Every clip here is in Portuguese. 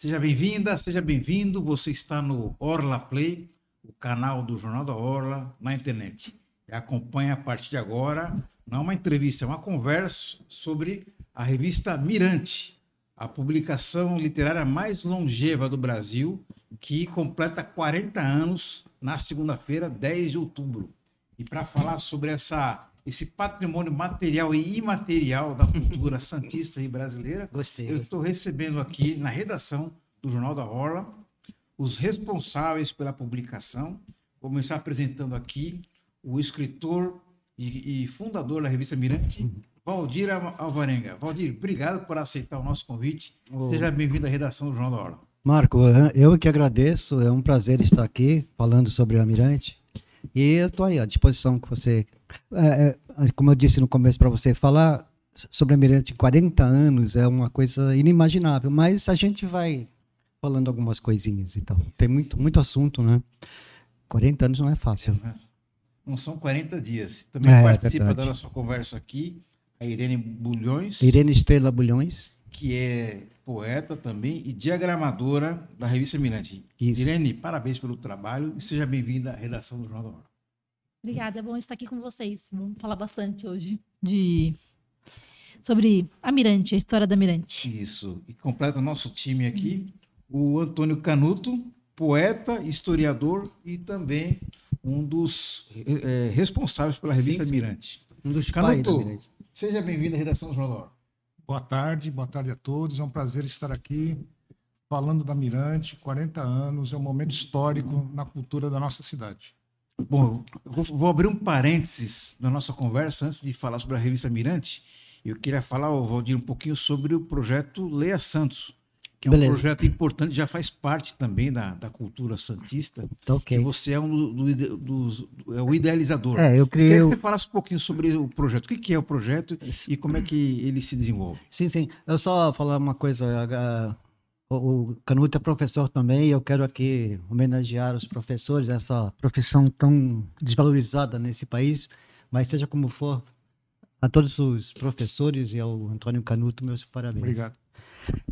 Seja bem-vinda, seja bem-vindo. Você está no Orla Play, o canal do Jornal da Orla na internet. E acompanhe a partir de agora, não é uma entrevista, é uma conversa sobre a revista Mirante, a publicação literária mais longeva do Brasil, que completa 40 anos na segunda-feira, 10 de outubro. E para falar sobre esse patrimônio material e imaterial da cultura santista e brasileira, gostei. Eu estou recebendo aqui na redação do Jornal da Orla os responsáveis pela publicação. Vou começar apresentando aqui o escritor e fundador da revista Mirante, Valdir Alvarenga. Valdir, obrigado por aceitar o nosso convite. Seja bem-vindo à redação do Jornal da Orla. Marco, eu que agradeço. É um prazer estar aqui falando sobre a Mirante. E eu estou aí à disposição que você... como eu disse no começo para você, falar sobre a Mirante em 40 anos é uma coisa inimaginável, mas a gente vai falando algumas coisinhas e tal. Tem muito assunto, né? 40 anos não é fácil. Não são 40 dias. Também participa da nossa conversa aqui a Irene Bulhões. Irene Estrela Bulhões. Que é poeta também e diagramadora da revista Mirante. Isso. Irene, parabéns pelo trabalho e seja bem-vinda à redação do Jornal da Orla. Obrigada, é bom estar aqui com vocês. Vamos falar bastante hoje sobre a Mirante, a história da Mirante. Isso, e completa o nosso time aqui, o Antônio Canuto, poeta, historiador e também um dos responsáveis pela revista Mirante. Um dos pais da Mirante. Seja bem-vindo à redação do Jornal da Orla. Boa tarde a todos, é um prazer estar aqui falando da Mirante, 40 anos, é um momento histórico na cultura da nossa cidade. Bom, vou abrir um parênteses na nossa conversa antes de falar sobre a revista Mirante. Eu queria falar, Valdir, um pouquinho sobre o projeto Leia Santos, que é um projeto importante, já faz parte também da cultura santista. Tá, okay. E você é o idealizador. Eu queria que você falasse um pouquinho sobre o projeto. O que é o projeto e como é que ele se desenvolve? Sim. Eu só falar uma coisa... O Canuto é professor também e eu quero aqui homenagear os professores, essa profissão tão desvalorizada nesse país, mas seja como for, a todos os professores e ao Antônio Canuto, meus parabéns. Obrigado.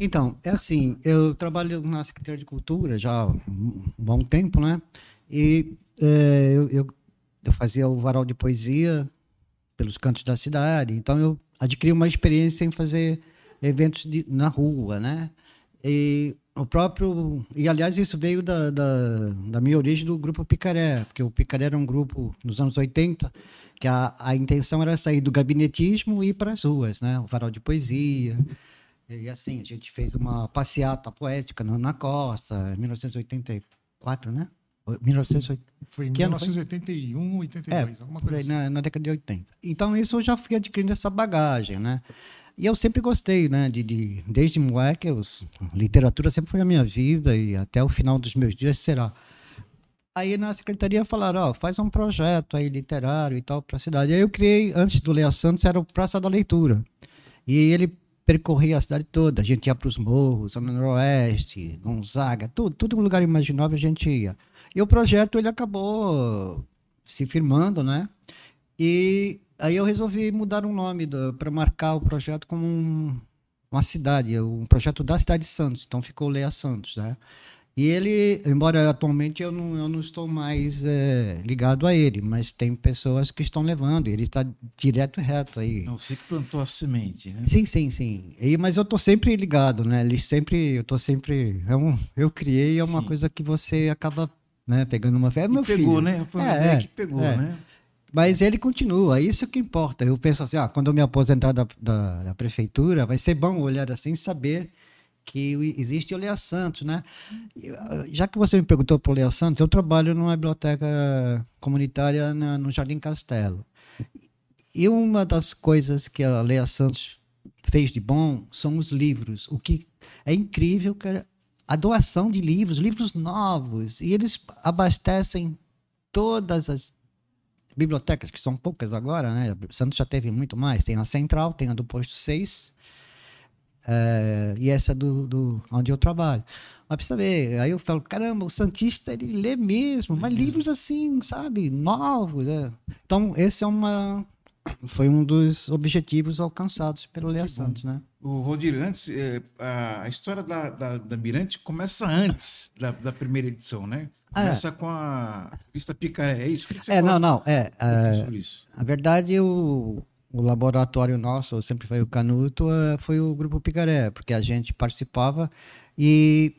Então, é assim, eu trabalho na Secretaria de Cultura já há um bom tempo, né? E eu fazia o varal de poesia pelos cantos da cidade, então eu adquiri uma experiência em fazer eventos na rua, né? E, aliás, isso veio da minha origem do Grupo Picaré, porque o Picaré era um grupo, nos anos 80, que a intenção era sair do gabinetismo e ir para as ruas, né? O varal de poesia, e assim, a gente fez uma passeata poética na Costa, em 1984, né? 1980. Foi em 1981, 82, alguma coisa assim. Na década de 80. Então, isso eu já fui adquirindo essa bagagem, né? E eu sempre gostei, né? Desde moleque, literatura sempre foi a minha vida e até o final dos meus dias será. Aí na secretaria falaram, faz um projeto aí literário e tal para a cidade. Aí eu criei, antes do Leia Santos, era o Praça da Leitura. E ele percorria a cidade toda. A gente ia para os morros, Zona Noroeste, Gonzaga, todo lugar imaginável a gente ia. E o projeto, ele acabou se firmando, né? E... aí eu resolvi mudar o nome para marcar o projeto como uma cidade, um projeto da cidade de Santos. Então ficou Leia Santos, né? E ele, embora atualmente eu não estou mais ligado a ele, mas tem pessoas que estão levando, ele está direto e reto aí. Então você que plantou a semente, né? Sim. Mas eu estou sempre ligado, né? Eu criei uma coisa que você acaba, né, pegando uma fé. Pegou, né? Foi uma ideia que pegou, né? Mas ele continua, isso é o que importa. Eu penso assim, quando eu me aposentar da prefeitura, vai ser bom olhar assim e saber que existe o Leia Santos, né? Já que você me perguntou para o Leia Santos, eu trabalho numa biblioteca comunitária no Jardim Castelo. E uma das coisas que a Leia Santos fez de bom são os livros. O que é incrível é a doação de livros novos, e eles abastecem todas as bibliotecas, que são poucas agora, né? Santos já teve muito mais. Tem a Central, tem a do Posto 6, e essa do onde eu trabalho. Mas precisa ver, aí eu falo, caramba, o santista, ele lê mesmo, mas livros assim, sabe, novos. Né? Então, esse foi um dos objetivos alcançados pelo Leia Santos, né? O Rodir, antes, a história da Mirante começa antes da primeira edição, né? Começa com a pista Picaré, é isso? O que você fala? Não. Na verdade, o laboratório nosso, sempre foi o Canuto, foi o Grupo Picaré, porque a gente participava e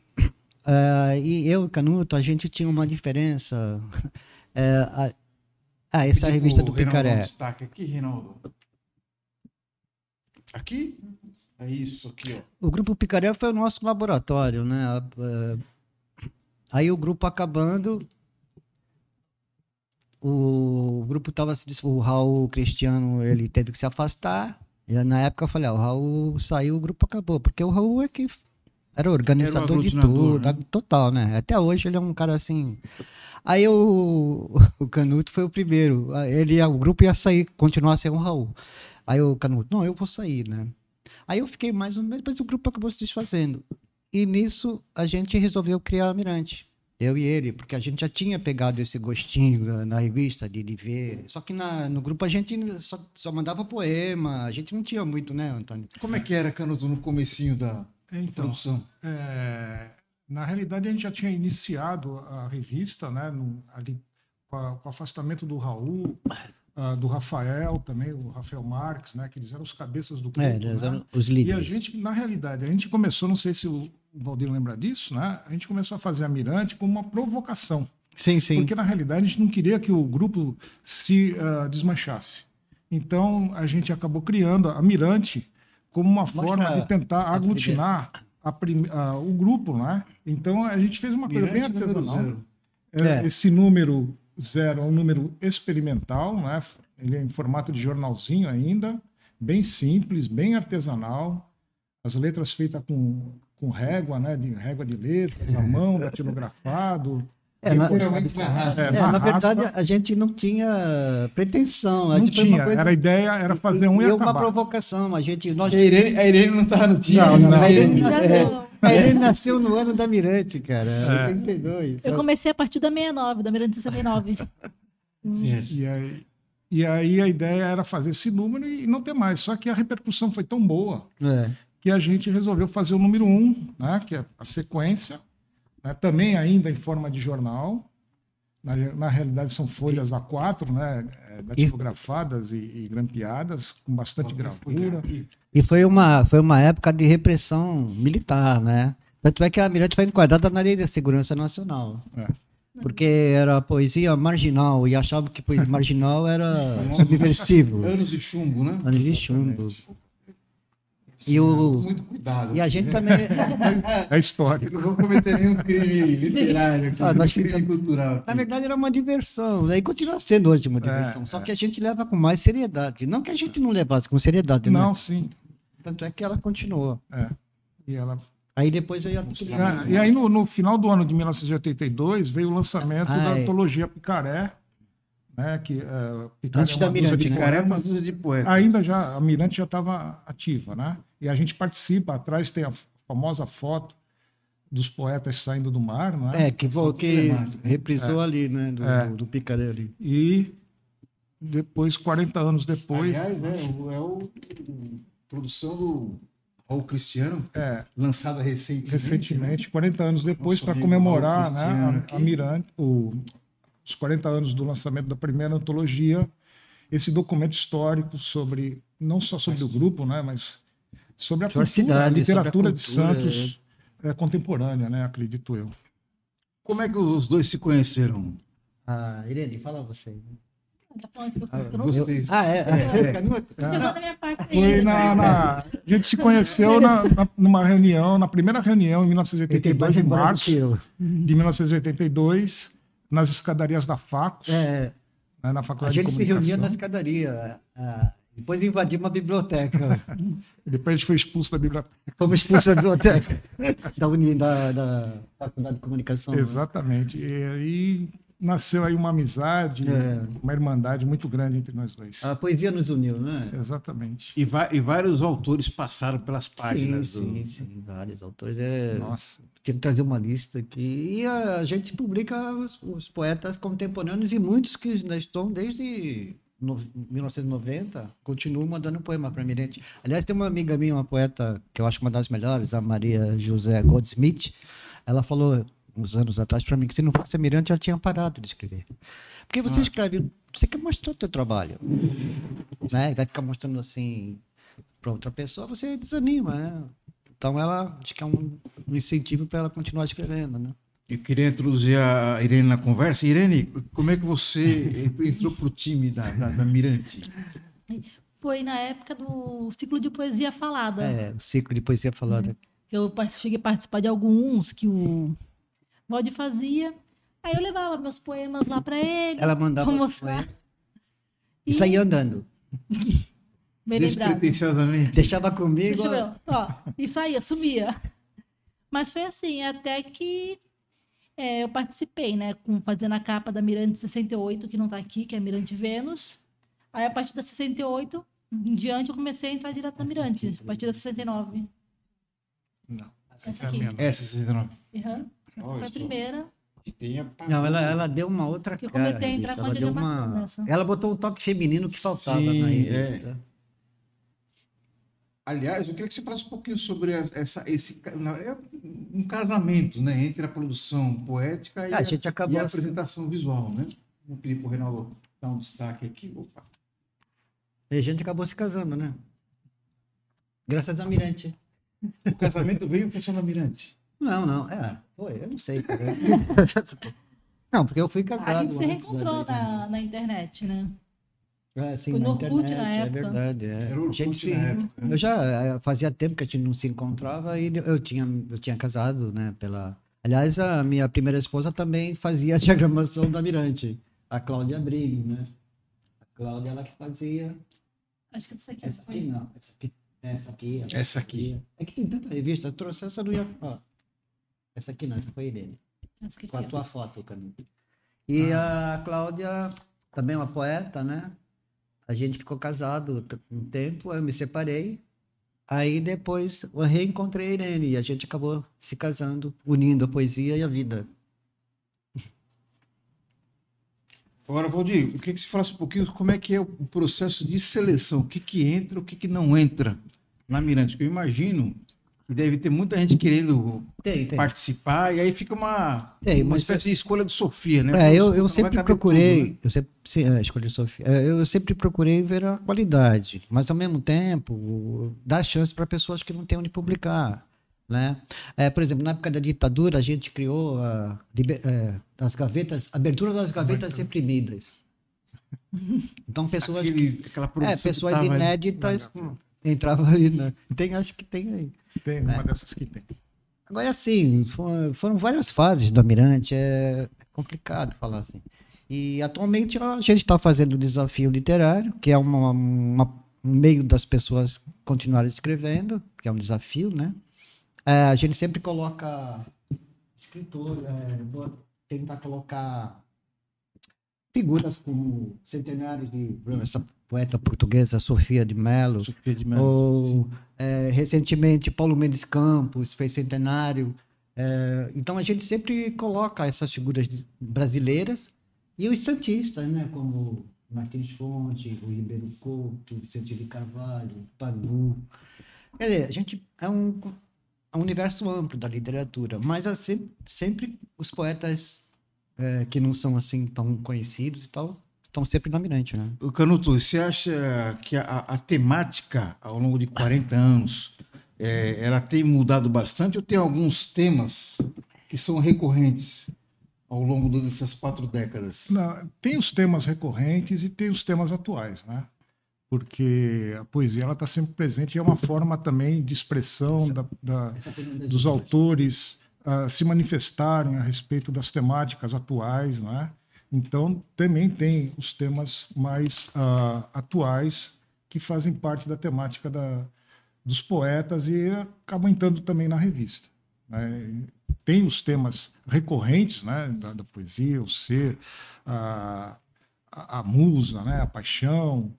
eu e o Canuto, a gente tinha uma diferença. Essa é a revista do Picaré. Um destaque aqui, Reinaldo. Aqui? É isso aqui, ó. O Grupo Picaré foi o nosso laboratório, né? Aí o grupo acabando, o grupo estava se desfazendo. O Raul Cristiano, ele teve que se afastar. E na época eu falei, o Raul saiu, o grupo acabou. Porque o Raul é que era organizador de tudo, né? Total, né? Até hoje ele é um cara assim... Aí o Canuto foi o primeiro. O grupo ia sair, continuar sem o Raul. Aí o Canuto, não, eu vou sair, né? Aí eu fiquei mais um mês, depois o grupo acabou se desfazendo. E nisso a gente resolveu criar a Mirante, eu e ele, porque a gente já tinha pegado esse gostinho na revista de ver. Só que no grupo a gente só mandava poema, a gente não tinha muito, né, Antônio? Como é que era, Canuto, no comecinho da produção? Na realidade, a gente já tinha iniciado a revista, né, com o afastamento do Raul... do Rafael também, o Rafael Marques, né, que eles eram os cabeças do grupo. Eles eram os líderes. E a gente, na realidade, a gente começou, não sei se o Valdir lembra disso, né, a gente começou a fazer a Mirante como uma provocação. Sim, sim. Porque, na realidade, a gente não queria que o grupo se desmanchasse. Então, a gente acabou criando a Mirante como uma forma de tentar aglutinar o grupo, né? Então, a gente fez uma coisa bem artesanal. Esse número... 0 é um número experimental, né? Ele é em formato de jornalzinho ainda, bem simples, bem artesanal, as letras feitas com régua, né? Régua de letras, à mão, datilografado. Na verdade, a gente não tinha pretensão. A ideia era fazer um e acabar. Uma provocação. A Irene não estava no time. Não. A Irene não. Ele nasceu no ano da Mirante, cara, 82. Eu comecei a partir da 69, da Mirante 69. Sim. E aí a ideia era fazer esse número e não ter mais. Só que a repercussão foi tão boa que a gente resolveu fazer o número 1, né, que é a sequência, né, também ainda em forma de jornal. Na realidade, são folhas A4, né, datilografadas e grampeadas, com bastante gravura. E foi uma época de repressão militar, né? Tanto é que a Mirante foi enquadrada na Lei de Segurança Nacional. Porque era poesia marginal, e achavam que poesia marginal era subversivo. Anos de chumbo, né? Anos de chumbo. Muito cuidado. E a gente também... É histórico. Eu não vou cometer nenhum crime literário, crime cultural. Na verdade, era uma diversão, né? E continua sendo hoje uma diversão. Só que a gente leva com mais seriedade. Não que a gente não levasse com seriedade. Não, né? Sim. Tanto é que ela continuou. E ela... Aí depois eu ia... E aí, no final do ano de 1982, veio o lançamento da antologia Picaré, né, que Picaré antes da Mirante, Picaré, uma dúzia de poetas. Ainda já, a Mirante já estava ativa, né? E a gente participa, atrás tem a famosa foto dos poetas saindo do mar, né? Que reprisou ali, né, do Picaré ali. E depois, 40 anos depois... Aliás, produção do Raul Cristiano, lançada recentemente, né? 40 anos depois, para comemorar, né, a Mirante, os 40 anos do lançamento da primeira antologia, esse documento histórico sobre, não só sobre o grupo, né, mas sobre a cidade, a literatura de Santos contemporânea, né, acredito eu. Como é que os dois se conheceram? Irene, fala você. A gente se conheceu numa reunião, na primeira reunião em 1982, em março de 1982, nas escadarias da Facos, na Faculdade de Comunicação. A gente se reunia na escadaria, depois invadiu uma biblioteca. Depois a gente foi expulso da biblioteca. Fomos expulsos da biblioteca da Faculdade de Comunicação. Exatamente. Né? E nasceu aí uma amizade, uma irmandade muito grande entre nós dois. A poesia nos uniu, né? Exatamente. E vários autores passaram pelas páginas. Sim, vários autores. Nossa. Tinha que trazer uma lista aqui. E a gente publica os poetas contemporâneos e muitos que ainda estão desde 1990, continuo mandando poema para Mirante. Aliás, tem uma amiga minha, uma poeta que eu acho uma das melhores, a Maria José Goldsmith. Ela falou uns anos atrás para mim que se não fosse a Mirante, ela tinha parado de escrever. Porque você escreve, você quer mostrar o teu trabalho, né? Vai ficar mostrando assim para outra pessoa, você desanima, né? Então, ela acho que é um incentivo para ela continuar escrevendo, né? Eu queria introduzir a Irene na conversa. Irene, como é que você entrou para o time da Mirante? Foi na época do ciclo de poesia falada. É, o ciclo de poesia falada. Eu cheguei a participar de alguns que o Valdir fazia. Aí eu levava meus poemas lá para ele. Ela mandava os poemas. E saía andando. Despretensiosamente. Deixava comigo. E saía, sumia. Mas foi assim, até que... eu participei, né, fazendo a capa da Mirante 68, que não está aqui, que é a Mirante Vênus. Aí, a partir da 68, em diante, eu comecei a entrar direto na Mirante. A partir da 69. Não, essa aqui. Essa 69. Uhum. Essa foi a primeira. Não, ela deu uma outra cara. Eu comecei a entrar com a diagramação nessa. Ela botou um toque feminino que faltava na revista. Aliás, eu queria que você falasse um pouquinho sobre um casamento, né, entre a produção poética e a apresentação visual, né? Vou pedir para o Reinaldo dar um destaque aqui. Opa. E a gente acabou se casando, né? Graças a Mirante. O casamento veio em função da Mirante? Não. Foi, eu não sei. Não, porque eu fui casado. A gente se reencontrou na internet, né? Assim, foi no Orkut na época. É verdade, Eu já fazia tempo que a gente não se encontrava e eu tinha casado, né? Aliás, a minha primeira esposa também fazia a diagramação da Mirante, a Cláudia Abril, né? A Cláudia, ela que fazia. Acho que essa aqui. Essa aqui não, essa aqui. É que tem tanta revista, eu trouxe essa do Iaco. Essa aqui não, essa foi dele. Com a tua foto, Canuto. E a Cláudia, também uma poeta, né? A gente ficou casado um tempo, eu me separei. Aí depois eu reencontrei a Irene e a gente acabou se casando, unindo a poesia e a vida. Agora, Valdir, eu queria que você falasse um pouquinho como é que é o processo de seleção. O que entra, o que não entra na Mirante. Eu imagino que deve ter muita gente querendo participar e aí fica uma espécie de escolha de Sofia, né? Eu sempre procurei ver a qualidade, mas ao mesmo tempo dar chance para pessoas que não têm onde publicar, né? Por exemplo, na época da ditadura a gente criou a abertura das gavetas reprimidas. Então pessoas pessoas inéditas entravam ali, né? Tem uma dessas que tem. Agora, assim, foram várias fases do Mirante, é complicado falar assim. E atualmente a gente está fazendo o desafio literário, que é um meio das pessoas continuarem escrevendo, que é um desafio, né? A gente sempre coloca escritor, vou tentar colocar figuras como centenário de essa poeta portuguesa Sofia de Mello. Ou recentemente Paulo Mendes Campos fez centenário. Então a gente sempre coloca essas figuras brasileiras e os santistas, né, como Martins Fonte, o Ribeiro Couto, Vicente de Carvalho, Pagu. Quer dizer, a gente é um universo amplo da literatura, mas assim, sempre os poetas que não são assim tão conhecidos e tal, estão sempre na Mirante, né? Canuto, você acha que a temática, ao longo de 40 anos, ela tem mudado bastante ou tem alguns temas que são recorrentes ao longo dessas 4 décadas? Não, tem os temas recorrentes e tem os temas atuais, né? Porque a poesia está sempre presente e é uma forma também de expressão dos autores se manifestarem a respeito das temáticas atuais, né? Então, também tem os temas mais atuais que fazem parte da temática dos poetas e acabam entrando também na revista, né? Tem os temas recorrentes, né, da poesia, o ser, a musa, né, a paixão.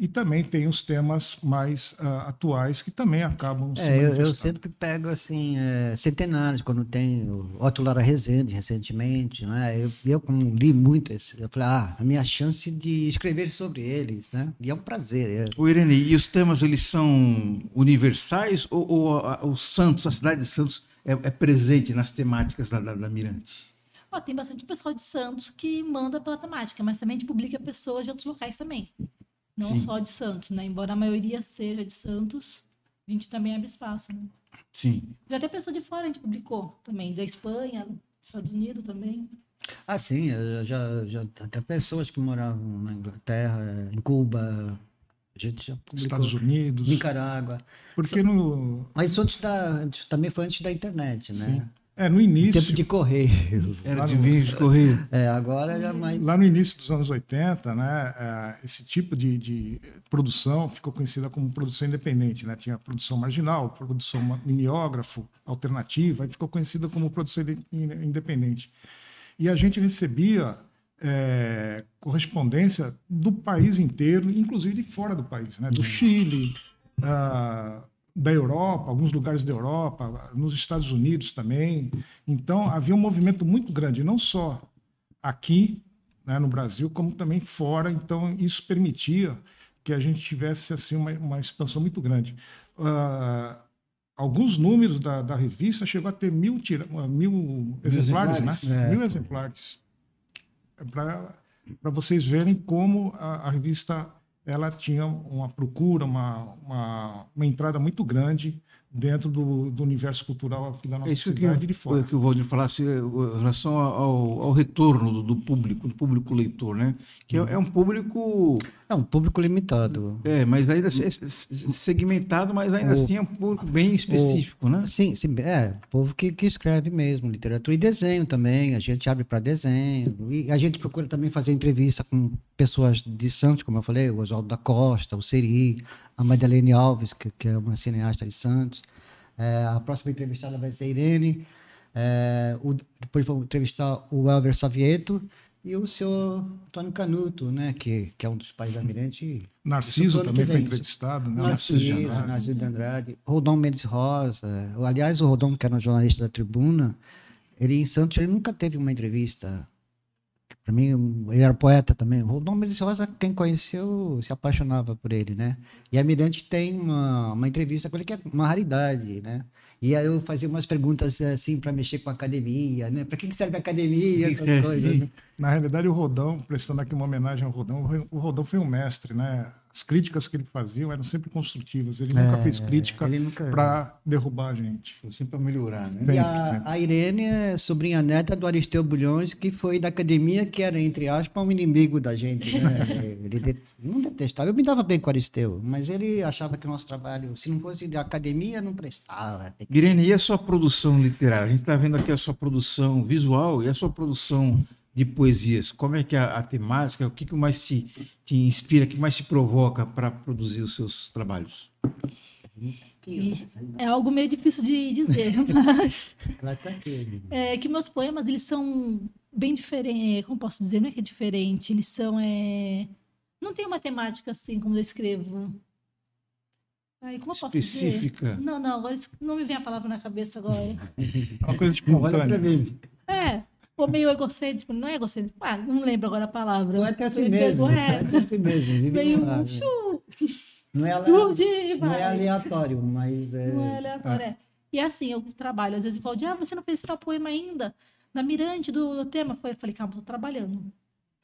E também tem os temas mais atuais que também acabam se manifestando. Eu sempre pego assim, centenários, quando tem o Otto Lara Resende recentemente, né? Eu como li muito esse, eu falei, a minha chance de escrever sobre eles, né? E é um prazer. O Irene, e os temas, eles são universais ou Santos, a cidade de Santos é presente nas temáticas da Mirante? Tem bastante pessoal de Santos que manda pela temática, mas também a gente publica pessoas de outros locais também. Não Sim. só de Santos, né? Embora a maioria seja de Santos, a gente também abre espaço, né? Sim. Já até pessoa de fora a gente publicou também, da Espanha, dos Estados Unidos também. Sim, já até pessoas que moravam na Inglaterra, em Cuba, a gente já publicou. Estados Unidos. Nicarágua. Porque no... Mas isso também foi antes da internet, né? Sim. No início... Tempo de correio. Era de meio de correio. Agora já mais... Lá no início dos anos 80, né, esse tipo de produção ficou conhecida como produção independente, né? Tinha produção marginal, produção mimeógrafo, alternativa, e ficou conhecida como produção independente. E a gente recebia correspondência do país inteiro, inclusive de fora do país, né? Do Chile... da Europa, alguns lugares da Europa, nos Estados Unidos também. Então, havia um movimento muito grande, não só aqui, né, no Brasil, como também fora. Então, isso permitia que a gente tivesse assim, uma expansão muito grande. Alguns números da revista chegou a ter 1.000 exemplares, né? 1.000 exemplares. Para vocês verem como a revista... ela tinha uma procura, uma entrada muito grande dentro do universo cultural aqui da nossa cidade e de fora. Isso que o Valdir falasse em relação ao retorno do público leitor, né? Que é um público... É um público limitado. Mas ainda segmentado, mas ainda assim é um público bem específico, né? Sim, povo que escreve mesmo, literatura e desenho também, a gente abre para desenho, e a gente procura também fazer entrevista com pessoas de Santos, como eu falei, o Oswaldo da Costa, o Seri, a Madalene Alves, que é uma cineasta de Santos. A próxima entrevistada vai ser a Irene, depois vamos entrevistar o Elver Savieto, e o senhor Antônio Canuto, né, que é um dos pais da Mirante. Narciso também foi entrevistado, né? Narciso de Andrade. Rodon Mendes Rosa. Aliás, o Rodon, que era um jornalista da Tribuna, ele em Santos ele nunca teve uma entrevista. Para mim, ele era poeta também. O Rodon Mendes Rosa, quem conheceu, se apaixonava por ele, né? E a Mirante tem uma entrevista com ele que é uma raridade, né? E aí eu fazia umas perguntas assim para mexer com a academia, né? Para que serve a academia, essas coisas, né? Na realidade, o Rodão, prestando aqui uma homenagem ao Rodão, o Rodão foi um mestre, né? As críticas que ele fazia eram sempre construtivas. Ele nunca fez crítica para derrubar a gente. Foi sempre para melhorar, né? E a Irene é sobrinha neta do Aristeu Bulhões, que foi da academia, que era, entre aspas, um inimigo da gente, né? Ele não detestava. Eu me dava bem com o Aristeu, mas ele achava que o nosso trabalho, se não fosse da academia, não prestava. Irene, e a sua produção literária? A gente está vendo aqui a sua produção visual e a sua produção... de poesias, como é que a temática, o que mais te inspira, o que mais te provoca para produzir os seus trabalhos? É algo meio difícil de dizer, mas que meus poemas, eles são bem diferentes, como posso dizer, não é que é diferente, eles são, não tem uma temática assim como eu escrevo. Como específica? Posso dizer? Não, agora não me vem a palavra na cabeça agora. É uma coisa tipo, olha para mim. Ou meio egocêntrico, não é egocêntrico? Não lembro agora a palavra. Não é até assim mesmo. É assim mesmo. Meio não é aleatório, mas... Não é aleatório, E assim, eu trabalho. Às vezes eu falo você não fez tal poema ainda? Na Mirante, do tema. Eu falei, calma, estou trabalhando.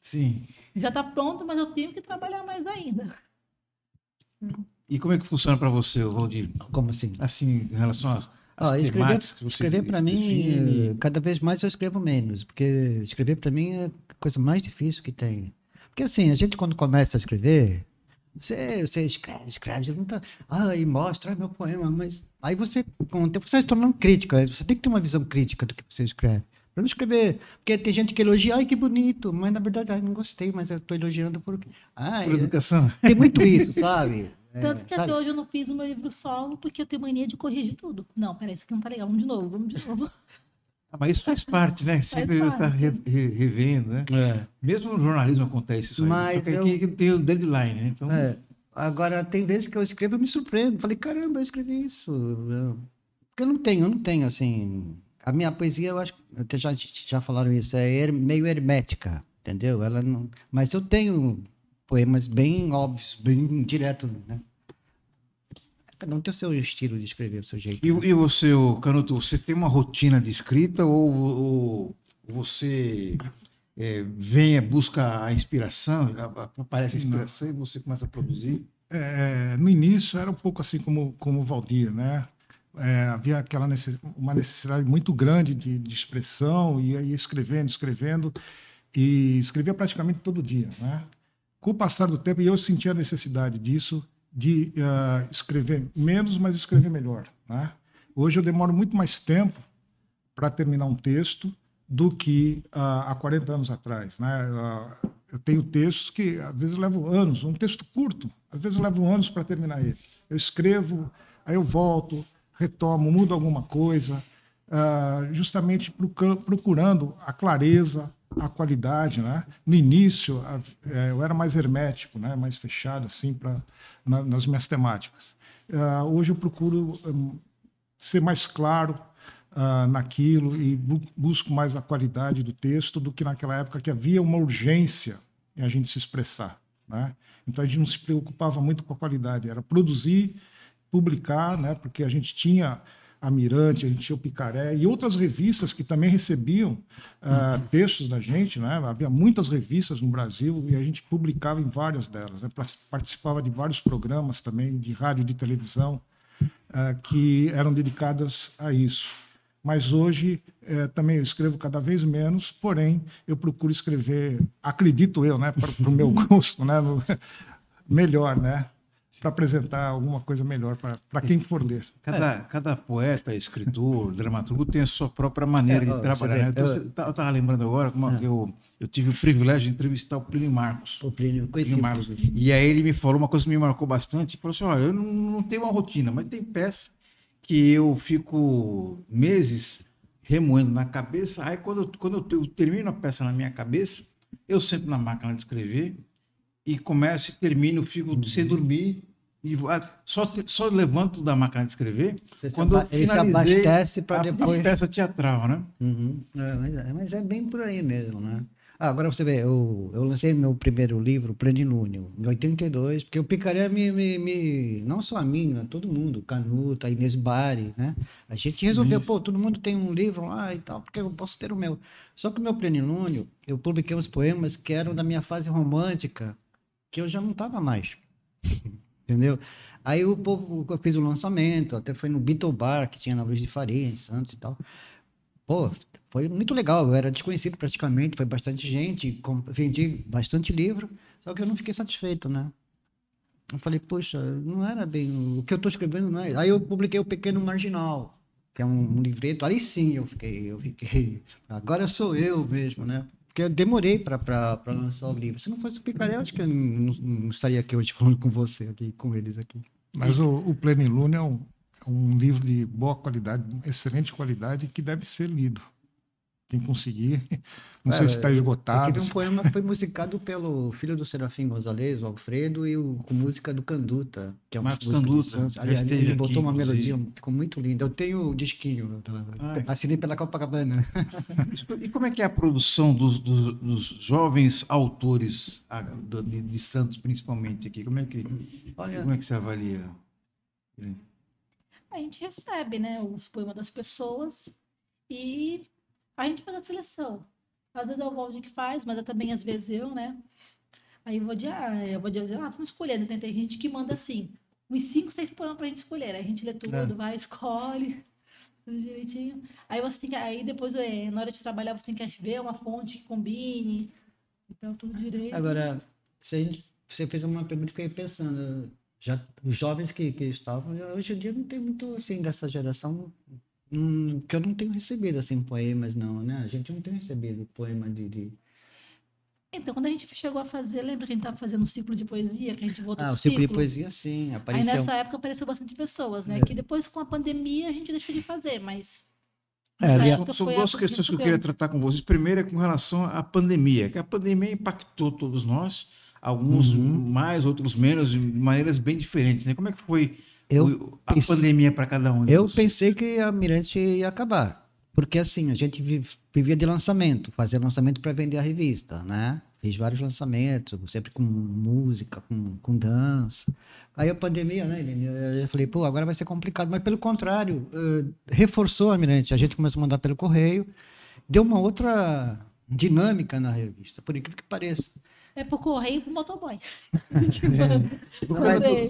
Sim. Já está pronto, mas eu tenho que trabalhar mais ainda. E como é que funciona para você, Valdir? Como assim? Assim, em relação a... Escrever para mim, cada vez mais eu escrevo menos, porque escrever para mim é a coisa mais difícil que tem. Porque assim, a gente quando começa a escrever, você escreve, e mostra meu poema, mas aí você, com o tempo, você vai se tornando crítico, você tem que ter uma visão crítica do que você escreve. Para não escrever, porque tem gente que elogia, que bonito, mas na verdade, não gostei, mas eu estou elogiando porque... por educação. Tem muito isso, sabe? Tanto que até hoje eu não fiz o meu livro solo, porque eu tenho mania de corrigir tudo. Não, peraí, isso aqui não tá legal, vamos de novo. Mas isso faz parte, né? Sempre está revendo, né? Mesmo no jornalismo acontece isso aí. Mas tem o deadline, né? Então... Agora, tem vezes que eu escrevo e me surpreendo. Falei, caramba, eu escrevi isso. Porque eu não tenho, assim... A minha poesia, eu acho que já falaram isso, é meio hermética, entendeu? Ela não... Mas eu tenho poemas bem óbvios, bem diretos, né? Cada um tem o seu estilo de escrever, o seu jeito. E, né? E você, Canuto, você tem uma rotina de escrita ou você... busca a inspiração, aparece a inspiração e você começa a produzir? No início era um pouco assim como o Valdir, né? Havia uma necessidade muito grande de expressão, e escrevendo, e escrevia praticamente todo dia, né? Com o passar do tempo, eu sentia a necessidade disso, de escrever menos, mas escrever melhor, né? Hoje eu demoro muito mais tempo para terminar um texto do que há 40 anos atrás, né? Eu tenho textos que, às vezes, eu levo anos, um texto curto, às vezes eu levo anos para terminar ele. Eu escrevo, aí eu volto, retomo, mudo alguma coisa, justamente procurando a clareza, a qualidade, né? No início, eu era mais hermético, né? Mais fechado, assim, nas minhas temáticas. Hoje eu procuro ser mais claro, naquilo, e busco mais a qualidade do texto do que naquela época, que havia uma urgência em a gente se expressar, né? Então a gente não se preocupava muito com a qualidade, era produzir, publicar, né? Porque a gente tinha a Mirante, a gente tinha o Picaré e outras revistas que também recebiam textos da gente, né? Havia muitas revistas no Brasil e a gente publicava em várias delas, né? Participava de vários programas também, de rádio e de televisão, que eram dedicadas a isso. Mas hoje também eu escrevo cada vez menos, porém eu procuro escrever, acredito eu, né, para o meu gosto, né, melhor, né, para apresentar alguma coisa melhor para quem for ler. Cada poeta, escritor, dramaturgo tem a sua própria maneira de trabalhar, né? Então, eu estava lembrando agora que eu tive o privilégio de entrevistar o Plínio Marcos. O Plínio Marcos. E aí ele me falou uma coisa que me marcou bastante, falou assim, olha, eu não tenho uma rotina, mas tem peça que eu fico meses remoendo na cabeça, aí quando eu termino a peça na minha cabeça, eu sento na máquina de escrever e começo e termino, fico sem dormir, e só levanto da máquina de escrever quando eu finalizei a peça teatral, né? Uhum. Mas é bem por aí mesmo, né? Agora você vê, eu lancei meu primeiro livro, Plenilúnio, em 82, porque o Picaré não só a mim, mas todo mundo, Canuta, Inês Bari, né? A gente resolveu, todo mundo tem um livro lá e tal, porque eu posso ter o meu. Só que o meu Plenilúnio, eu publiquei uns poemas que eram da minha fase romântica, que eu já não estava mais, entendeu? Aí o povo, eu fiz o lançamento, até foi no Beatle Bar, que tinha na Luz de Faria, em Santos e tal. Pô, foi muito legal, eu era desconhecido praticamente, foi bastante gente, vendi bastante livro, só que eu não fiquei satisfeito, né? Eu falei, poxa, não era bem... O que eu estou escrevendo não é... Aí eu publiquei o Pequeno Marginal, que é um livreto, aí sim eu fiquei... Agora sou eu mesmo, né? Porque eu demorei para lançar o livro. Se não fosse o Picaré, eu acho que eu não estaria aqui hoje falando com você, aqui, com eles aqui. Mas o Plenilúnio é um livro de boa qualidade, excelente qualidade, que deve ser lido. Quem conseguir, não sei se está esgotado. Aquele um poema foi musicado pelo filho do Serafim Rosales, o Alfredo, com música do Canduta, que é um Marcos Canduta. Aliás, ele botou aqui, uma melodia, ficou muito linda. Eu tenho o disquinho, assinei pela Copacabana. E como é que é a produção dos jovens autores de Santos, principalmente aqui? Como é que você avalia? A gente recebe, né, os poemas das pessoas e a gente faz a seleção. Às vezes é o Valdir que faz, mas também às vezes eu, né? Aí eu vou dizer, vamos escolher, né? Tem gente que manda assim, uns 5, 6 poemas pra gente escolher. Aí a gente lê tudo, vai, escolhe, tudo direitinho. Aí você tem que, depois, na hora de trabalhar, você tem que ver uma fonte que combine. Então, tudo direito. Agora, você fez uma pergunta que eu fiquei pensando. Já, os jovens que estavam, hoje em dia não tem muito, assim, dessa geração... que eu não tenho recebido, assim, poemas, não, né? A gente não tem recebido poema de... Então, quando a gente chegou a fazer, lembra que a gente estava fazendo um ciclo de poesia, que a gente voltou pro ciclo? Ah, o ciclo de poesia, sim, apareceu. Aí, nessa época, apareceu bastante pessoas, né? É. Que depois, com a pandemia, a gente deixou de fazer, mas... São duas questões que eu queria tratar com vocês. Primeiro é com relação à pandemia, que a pandemia impactou todos nós. alguns mais, outros menos, de maneiras bem diferentes, né? Como é que foi a pandemia para cada um? Eu pensei que a Mirante ia acabar, porque assim, a gente vivia de lançamento, fazia lançamento para vender a revista, né? Fiz vários lançamentos, sempre com música, com dança. Aí a pandemia, né, Helene? Eu falei, pô, agora vai ser complicado. Mas, pelo contrário, reforçou a Mirante. A gente começou a mandar pelo correio. Deu uma outra dinâmica na revista, por incrível que pareça. É por correio e por motoboy.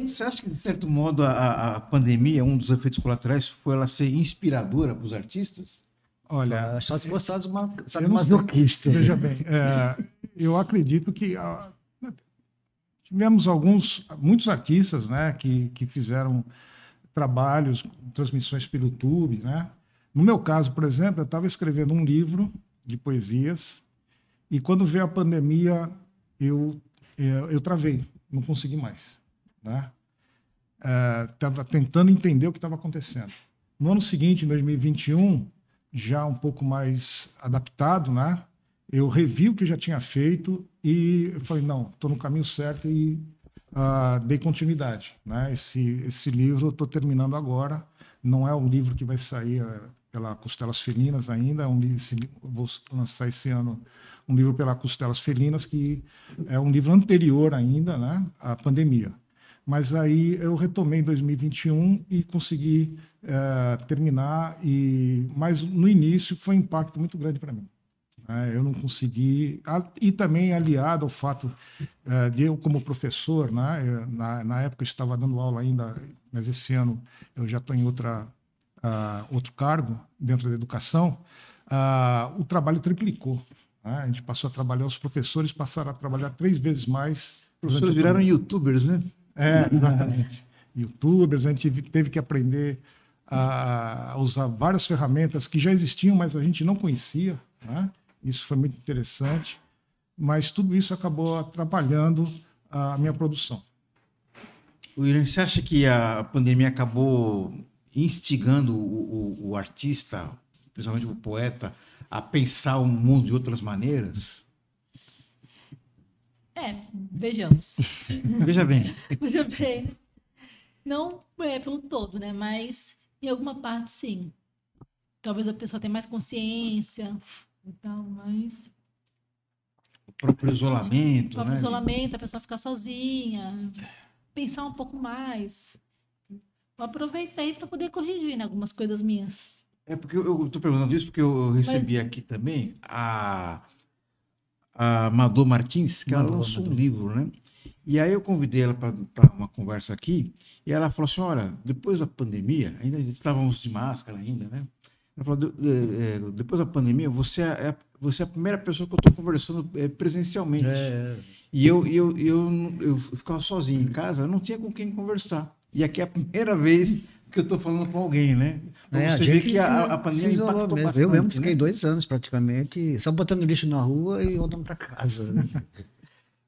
Você acha que, de certo modo, a pandemia, um dos efeitos colaterais, foi ela ser inspiradora para os artistas? Olha, só se fosse masoquista. Veja bem, eu acredito que tivemos muitos artistas, né, que fizeram trabalhos, transmissões pelo YouTube, né? No meu caso, por exemplo, eu estava escrevendo um livro de poesias e quando veio a pandemia eu travei, não consegui mais, né? Estava tentando entender o que estava acontecendo. No ano seguinte, em 2021, já um pouco mais adaptado, né? Eu revi o que eu já tinha feito e falei, não, estou no caminho certo e dei continuidade, né? Esse livro eu estou terminando agora, não é um livro que vai sair pela Costelas Felinas ainda, vou lançar esse ano um livro pela Costelas Felinas, que é um livro anterior ainda, né, à pandemia. Mas aí eu retomei em 2021 e consegui terminar, mas no início foi um impacto muito grande para mim. Eu não consegui, e também aliado ao fato de eu como professor, né, na época eu estava dando aula ainda, mas esse ano eu já estou em outro cargo dentro da educação, o trabalho triplicou, né? A gente passou a trabalhar, os professores passaram a trabalhar 3 vezes mais. Os professores viraram youtubers, né? É, exatamente. Youtubers, a gente teve que aprender a usar várias ferramentas que já existiam, mas a gente não conhecia, né? Isso foi muito interessante, mas tudo isso acabou atrapalhando a minha produção. Irene, você acha que a pandemia acabou instigando o artista, principalmente o poeta, a pensar o mundo de outras maneiras? Vejamos. Veja bem. Não é pelo todo, né? Mas em alguma parte, sim. Talvez a pessoa tenha mais consciência... Então, mas... O próprio isolamento, isolamento, a pessoa ficar sozinha, pensar um pouco mais. Eu aproveitei para poder corrigir, né, algumas coisas minhas. Porque eu estou perguntando isso porque eu recebi aqui também a Madô Martins, que ela lançou um livro, né? E aí eu convidei ela para uma conversa aqui, e ela falou assim, olha, depois da pandemia, ainda estávamos de máscara ainda, né? Ela falou, depois da pandemia, você é a primeira pessoa que eu estou conversando presencialmente. E eu ficava sozinho em casa, não tinha com quem conversar. E aqui é a primeira vez que eu estou falando com alguém, né? Você vê que a pandemia impactou bastante. Eu mesmo fiquei 2 anos praticamente, só botando lixo na rua e voltando para casa. Né?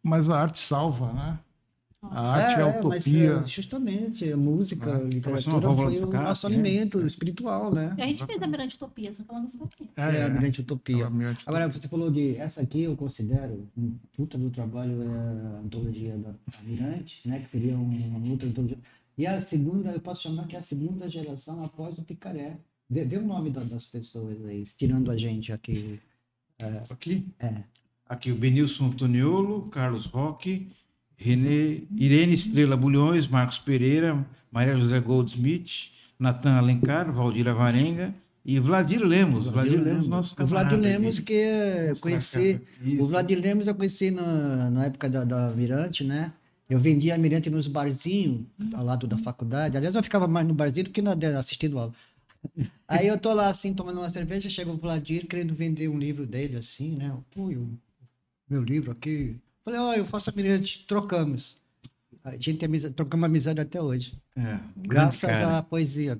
Mas a arte salva, né? A arte é a utopia. Mas, justamente, a música, a literatura foi o nosso alimento espiritual, né? E a gente fez a Mirante Utopia, só falando isso aqui. A Mirante Utopia. Agora, você falou de... Essa aqui eu considero um puta do trabalho, a antologia da Mirante, né? Que seria uma outra antologia. E a segunda, eu posso chamar que é a segunda geração após o Picaré. Vê o nome das pessoas aí, tirando a gente aqui. Aqui? Aqui o Benilson Antoniolo, Carlos Roque... Irene Estrela Bulhões, Marcos Pereira, Maria José Goldsmith, Natan Alencar, Valdir Alvarenga e Vladir Lemos. Vladir Lemos, nosso camarada. O Vladir Lemos eu conheci na época da Mirante, né? Eu vendia a Mirante nos barzinhos, ao lado da faculdade. Aliás, eu ficava mais no barzinho do que assistindo aula. Aí eu tô lá, assim, tomando uma cerveja, chega o Vladir querendo vender um livro dele, assim, né? Pô, meu livro aqui... Falei, eu faço a Mirante, trocamos. A gente trocamos amizade até hoje. Graças à poesia.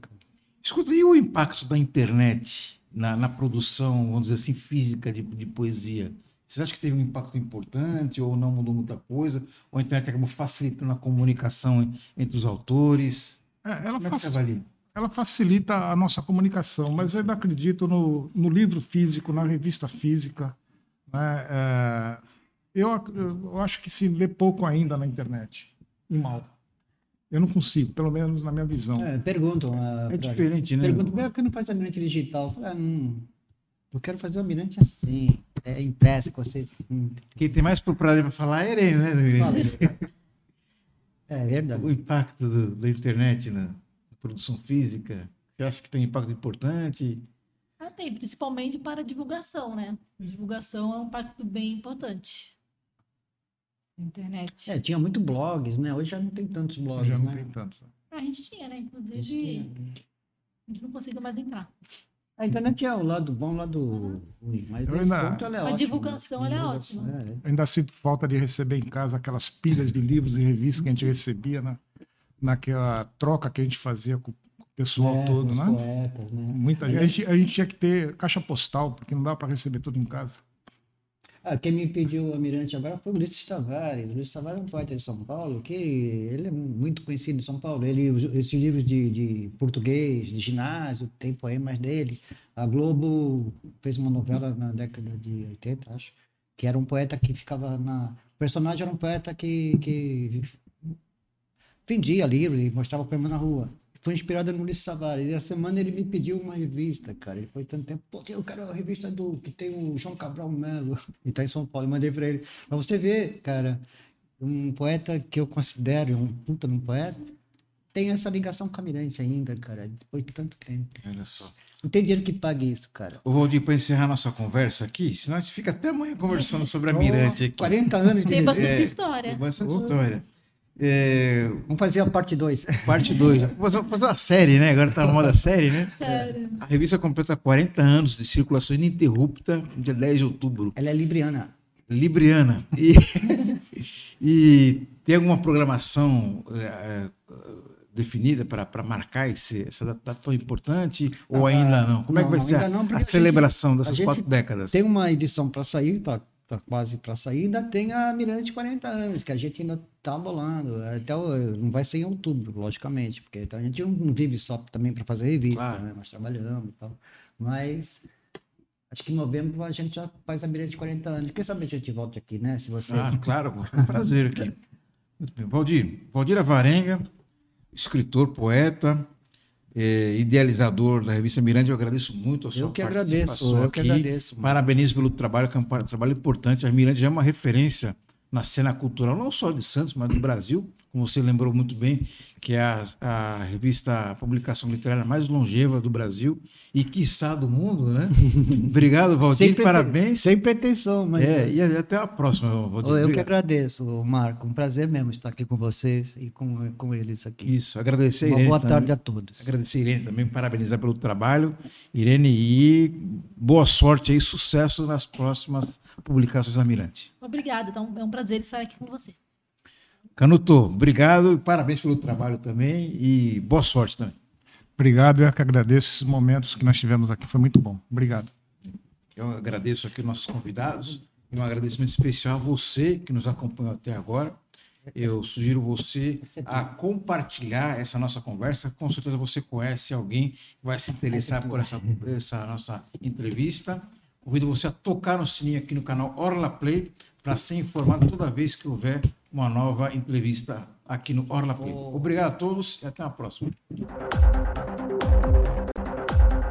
Escuta, e o impacto da internet na produção, vamos dizer assim, física de poesia? Você acha que teve um impacto importante ou não mudou muita coisa? Ou a internet acabou facilitando a comunicação entre os autores? Ela facilita a nossa comunicação, mas eu ainda acredito no livro físico, na revista física, né? Eu acho que se lê pouco ainda na internet, em Malta. Eu não consigo, pelo menos na minha visão. Perguntam. É diferente, né? Perguntam, por que não faz a Mirante digital? Eu falo, eu quero fazer o Mirante assim, impresso com vocês. Quem tem mais propriedade para falar é ele, né? É verdade. O impacto da internet na produção física, você acha que tem um impacto importante? Tem, principalmente para divulgação, né? Divulgação é um impacto bem importante. Internet. Tinha muito blogs, né? Hoje já não tem tantos blogs, já não, né? Tem tantos. A gente tinha, né? Inclusive, a gente não conseguiu mais entrar. A internet é o lado bom, o lado ruim, mas nesse ponto ela é ótima. A divulgação, ela é ótima. Eu ainda sinto falta de receber em casa aquelas pilhas de livros e revistas que a gente recebia naquela troca que a gente fazia com o pessoal todo, né? Poetas, né? Muita gente. A gente tinha que ter caixa postal, porque não dava para receber tudo em casa. Quem me pediu a Mirante agora foi o Ulisses Tavares. O Ulisses Tavares é um poeta de São Paulo, que ele é muito conhecido em São Paulo. Ele, esses livros de português, de ginásio, tem poemas dele. A Globo fez uma novela na década de 80, acho, que era um poeta que ficava na... O personagem era um poeta que vendia livro e mostrava poemas na rua. Foi inspirada no Ulisses Tavares. E a semana ele me pediu uma revista, cara. Ele foi tanto tempo. Pô, eu quero a revista que tem o João Cabral Melo. E tá em São Paulo. Eu mandei para ele. Pra você ver, cara, um poeta que eu considero um puta num poeta, tem essa ligação com a Mirante ainda, cara. Depois de tanto tempo. Olha só. Não tem dinheiro que pague isso, cara. Ô, Valdir, para encerrar nossa conversa aqui, senão a gente fica até amanhã conversando sobre a Mirante aqui. 40 anos de... Tem bastante história. Tem bastante história. Vamos fazer a parte 2. Parte 2. Vamos fazer uma série, né? Agora está na moda série, né? Sério. A revista completa 40 anos de circulação ininterrupta, dia 10 de outubro. Ela é libriana. Libriana. E tem alguma programação definida para marcar essa data tão importante? Ou ainda não? Como é que vai ser a celebração dessas 4 décadas? Tem uma edição para sair, tá quase para sair, ainda tem a Mirante 40 anos, que a gente ainda está bolando. Não vai ser em outubro, logicamente, porque a gente não vive só também para fazer revista, claro, né? Nós trabalhamos e tal. Mas acho que em novembro a gente já faz a Mirante 40 anos. Quem sabe a gente volta aqui, né? Se você... Claro, foi um prazer aqui. Muito bem. Valdir Alvarenga, escritor, poeta, idealizador da revista Mirante, eu agradeço muito a sua participação. Eu que agradeço. Parabenizo pelo trabalho, que é um trabalho importante. A Mirante já é uma referência na cena cultural, não só de Santos, mas do Brasil, como você lembrou muito bem, que é a revista, a publicação literária mais longeva do Brasil e, quiçá, do mundo, né? Obrigado, Valdir, parabéns. Sem pretensão, mas... E até a próxima, Valdir. Eu que agradeço, Marco. Um prazer mesmo estar aqui com vocês e com eles aqui. Isso, agradecer a Irene. Uma boa tarde a todos. Agradecer a Irene também, parabenizar pelo trabalho. Irene, e boa sorte e sucesso nas próximas publicações da Mirante. Obrigada, então, é um prazer estar aqui com você. Canuto, obrigado e parabéns pelo trabalho também e boa sorte também. Obrigado, eu que agradeço esses momentos que nós tivemos aqui, foi muito bom. Obrigado. Eu agradeço aqui os nossos convidados e um agradecimento especial a você que nos acompanhou até agora. Eu sugiro você a compartilhar essa nossa conversa. Com certeza você conhece alguém que vai se interessar por essa nossa entrevista. Convido você a tocar no sininho aqui no canal Orla Play para ser informado toda vez que houver uma nova entrevista aqui no Orla Play. Obrigado a todos e até a próxima.